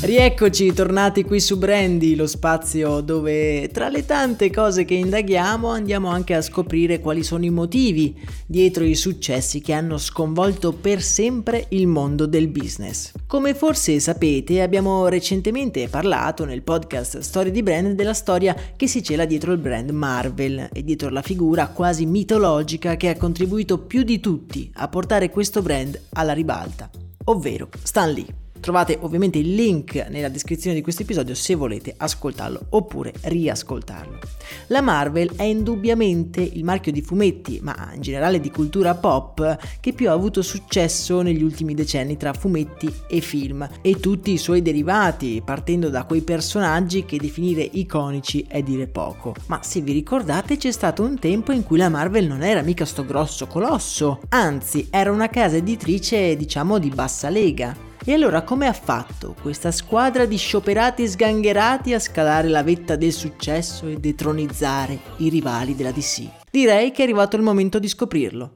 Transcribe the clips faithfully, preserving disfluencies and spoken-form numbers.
Rieccoci, tornati qui su Brandy, lo spazio dove tra le tante cose che indaghiamo andiamo anche a scoprire quali sono i motivi dietro i successi che hanno sconvolto per sempre il mondo del business. Come forse sapete, abbiamo recentemente parlato nel podcast Storie di Brand della storia che si cela dietro il brand Marvel e dietro la figura quasi mitologica che ha contribuito più di tutti a portare questo brand alla ribalta, ovvero Stan Lee. Trovate ovviamente il link nella descrizione di questo episodio se volete ascoltarlo oppure riascoltarlo. La Marvel è indubbiamente il marchio di fumetti, ma in generale di cultura pop, che più ha avuto successo negli ultimi decenni tra fumetti e film e tutti i suoi derivati, partendo da quei personaggi che definire iconici è dire poco. Ma se vi ricordate, c'è stato un tempo in cui la Marvel non era mica sto grosso colosso, anzi era una casa editrice diciamo di bassa lega. E allora come ha fatto questa squadra di scioperati sgangherati a scalare la vetta del successo e detronizzare i rivali della D C? Direi che è arrivato il momento di scoprirlo.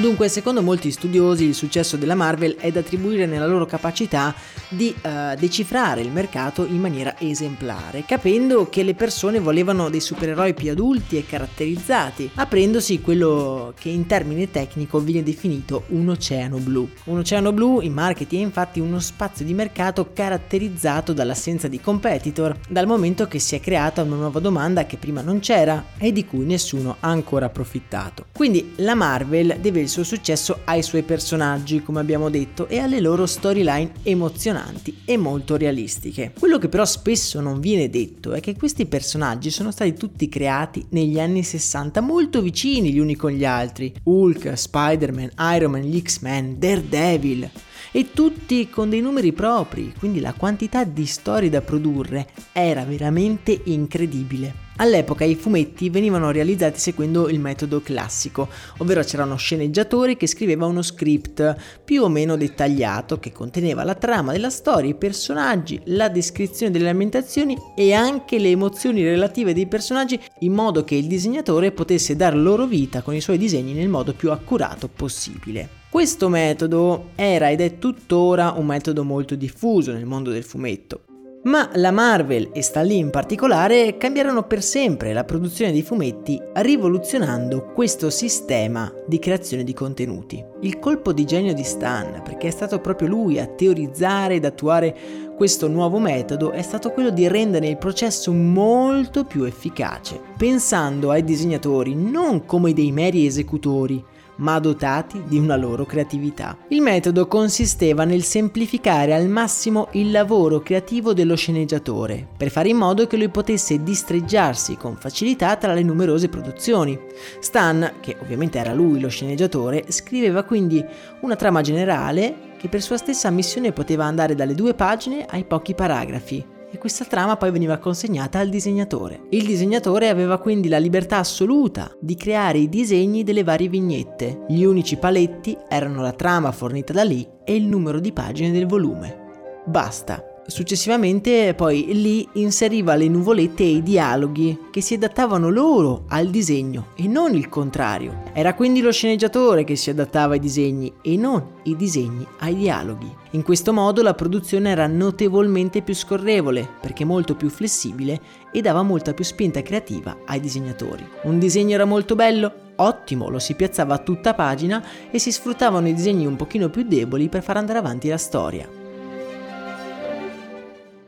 Dunque, secondo molti studiosi, il successo della Marvel è da attribuire nella loro capacità di uh, decifrare il mercato in maniera esemplare, capendo che le persone volevano dei supereroi più adulti e caratterizzati, aprendosi quello che in termine tecnico viene definito un oceano blu. Un oceano blu in marketing è infatti uno spazio di mercato caratterizzato dall'assenza di competitor, dal momento che si è creata una nuova domanda che prima non c'era e di cui nessuno ha ancora approfittato. Quindi la Marvel deve il suo successo ai suoi personaggi, come abbiamo detto, e alle loro storyline emozionanti e molto realistiche. Quello che però spesso non viene detto è che questi personaggi sono stati tutti creati negli anni sessanta, molto vicini gli uni con gli altri: Hulk, Spider-Man, Iron Man, gli X-Men, Daredevil, e tutti con dei numeri propri, quindi la quantità di storie da produrre era veramente incredibile. All'epoca i fumetti venivano realizzati seguendo il metodo classico, ovvero c'era uno sceneggiatore che scriveva uno script più o meno dettagliato che conteneva la trama della storia, i personaggi, la descrizione delle ambientazioni e anche le emozioni relative dei personaggi, in modo che il disegnatore potesse dar loro vita con i suoi disegni nel modo più accurato possibile. Questo metodo era ed è tuttora un metodo molto diffuso nel mondo del fumetto. Ma la Marvel e Stan Lee in particolare cambiarono per sempre la produzione dei fumetti, rivoluzionando questo sistema di creazione di contenuti. Il colpo di genio di Stan, perché è stato proprio lui a teorizzare ed attuare questo nuovo metodo, è stato quello di rendere il processo molto più efficace, pensando ai disegnatori non come dei meri esecutori, ma dotati di una loro creatività. Il metodo consisteva nel semplificare al massimo il lavoro creativo dello sceneggiatore, per fare in modo che lui potesse distreggiarsi con facilità tra le numerose produzioni. Stan, che ovviamente era lui lo sceneggiatore, scriveva quindi una trama generale che per sua stessa missione poteva andare dalle due pagine ai pochi paragrafi, e questa trama poi veniva consegnata al disegnatore. Il disegnatore aveva quindi la libertà assoluta di creare i disegni delle varie vignette. Gli unici paletti erano la trama fornita da Lee e il numero di pagine del volume. Basta. Successivamente poi Lee inseriva le nuvolette e i dialoghi che si adattavano loro al disegno e non il contrario. Era quindi lo sceneggiatore che si adattava ai disegni e non i disegni ai dialoghi. In questo modo la produzione era notevolmente più scorrevole, perché molto più flessibile, e dava molta più spinta creativa ai disegnatori. Un disegno era molto bello? ottimo, lo si piazzava a tutta pagina e si sfruttavano i disegni un pochino più deboli per far andare avanti la storia.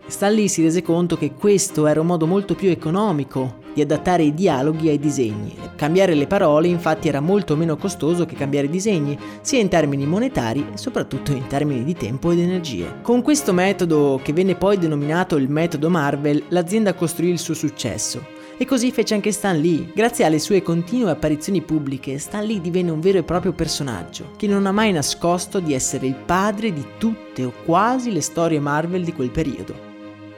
Stan Lee si rese conto che questo era un modo molto più economico di adattare i dialoghi ai disegni. Cambiare le parole infatti era molto meno costoso che cambiare i disegni, sia in termini monetari e soprattutto in termini di tempo ed energie. Con questo metodo, che venne poi denominato il metodo Marvel, l'azienda costruì il suo successo. E così fece anche Stan Lee. Grazie alle sue continue apparizioni pubbliche, Stan Lee divenne un vero e proprio personaggio, che non ha mai nascosto di essere il padre di tutte o quasi le storie Marvel di quel periodo.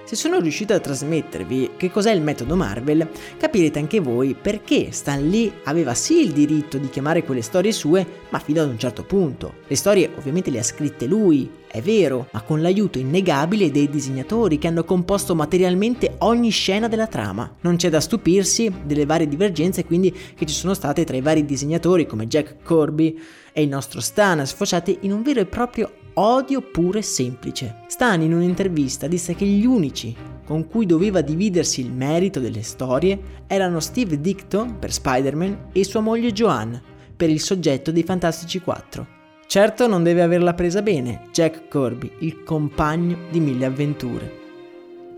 Se sono riuscito a trasmettervi che cos'è il metodo Marvel, capirete anche voi perché Stan Lee aveva sì il diritto di chiamare quelle storie sue, ma fino ad un certo punto. Le storie ovviamente le ha scritte lui, è vero, ma con l'aiuto innegabile dei disegnatori che hanno composto materialmente ogni scena della trama. Non c'è da stupirsi delle varie divergenze quindi che ci sono state tra i vari disegnatori come Jack Kirby e il nostro Stan, sfociate in un vero e proprio odio puro e semplice. Stan in un'intervista disse che gli unici con cui doveva dividersi il merito delle storie erano Steve Ditko per Spider-Man e sua moglie Joan per il soggetto dei Fantastici quattro. Certo non deve averla presa bene Jack Kirby, il compagno di mille avventure.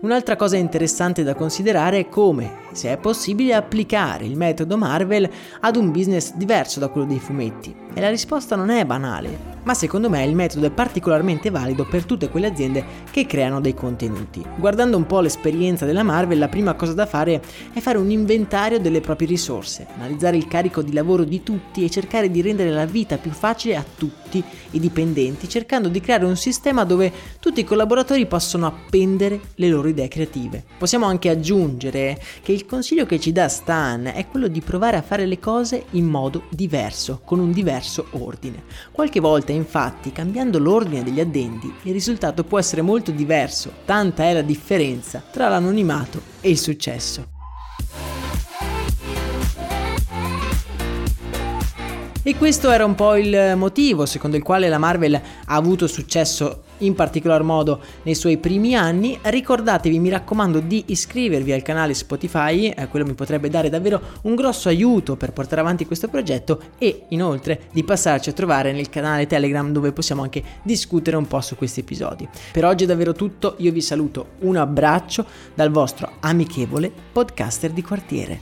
Un'altra cosa interessante da considerare è come, se è possibile, applicare il metodo Marvel ad un business diverso da quello dei fumetti. E la risposta non è banale, ma secondo me il metodo è particolarmente valido per tutte quelle aziende che creano dei contenuti. Guardando un po' l'esperienza della Marvel, la prima cosa da fare è fare un inventario delle proprie risorse, analizzare il carico di lavoro di tutti e cercare di rendere la vita più facile a tutti i dipendenti, cercando di creare un sistema dove tutti i collaboratori possono appendere le loro idee creative. Possiamo anche aggiungere che il consiglio che ci dà Stan è quello di provare a fare le cose in modo diverso, con un diverso ordine. Qualche volta infatti cambiando l'ordine degli addendi il risultato può essere molto diverso, tanta è la differenza tra l'anonimato e il successo. E questo era un po' il motivo secondo il quale la Marvel ha avuto successo in particolar modo nei suoi primi anni. Ricordatevi, mi raccomando, di iscrivervi al canale Spotify, eh, quello mi potrebbe dare davvero un grosso aiuto per portare avanti questo progetto, e inoltre di passarci a trovare nel canale Telegram dove possiamo anche discutere un po' su questi episodi. Per oggi è davvero tutto, io vi saluto, un abbraccio dal vostro amichevole podcaster di quartiere.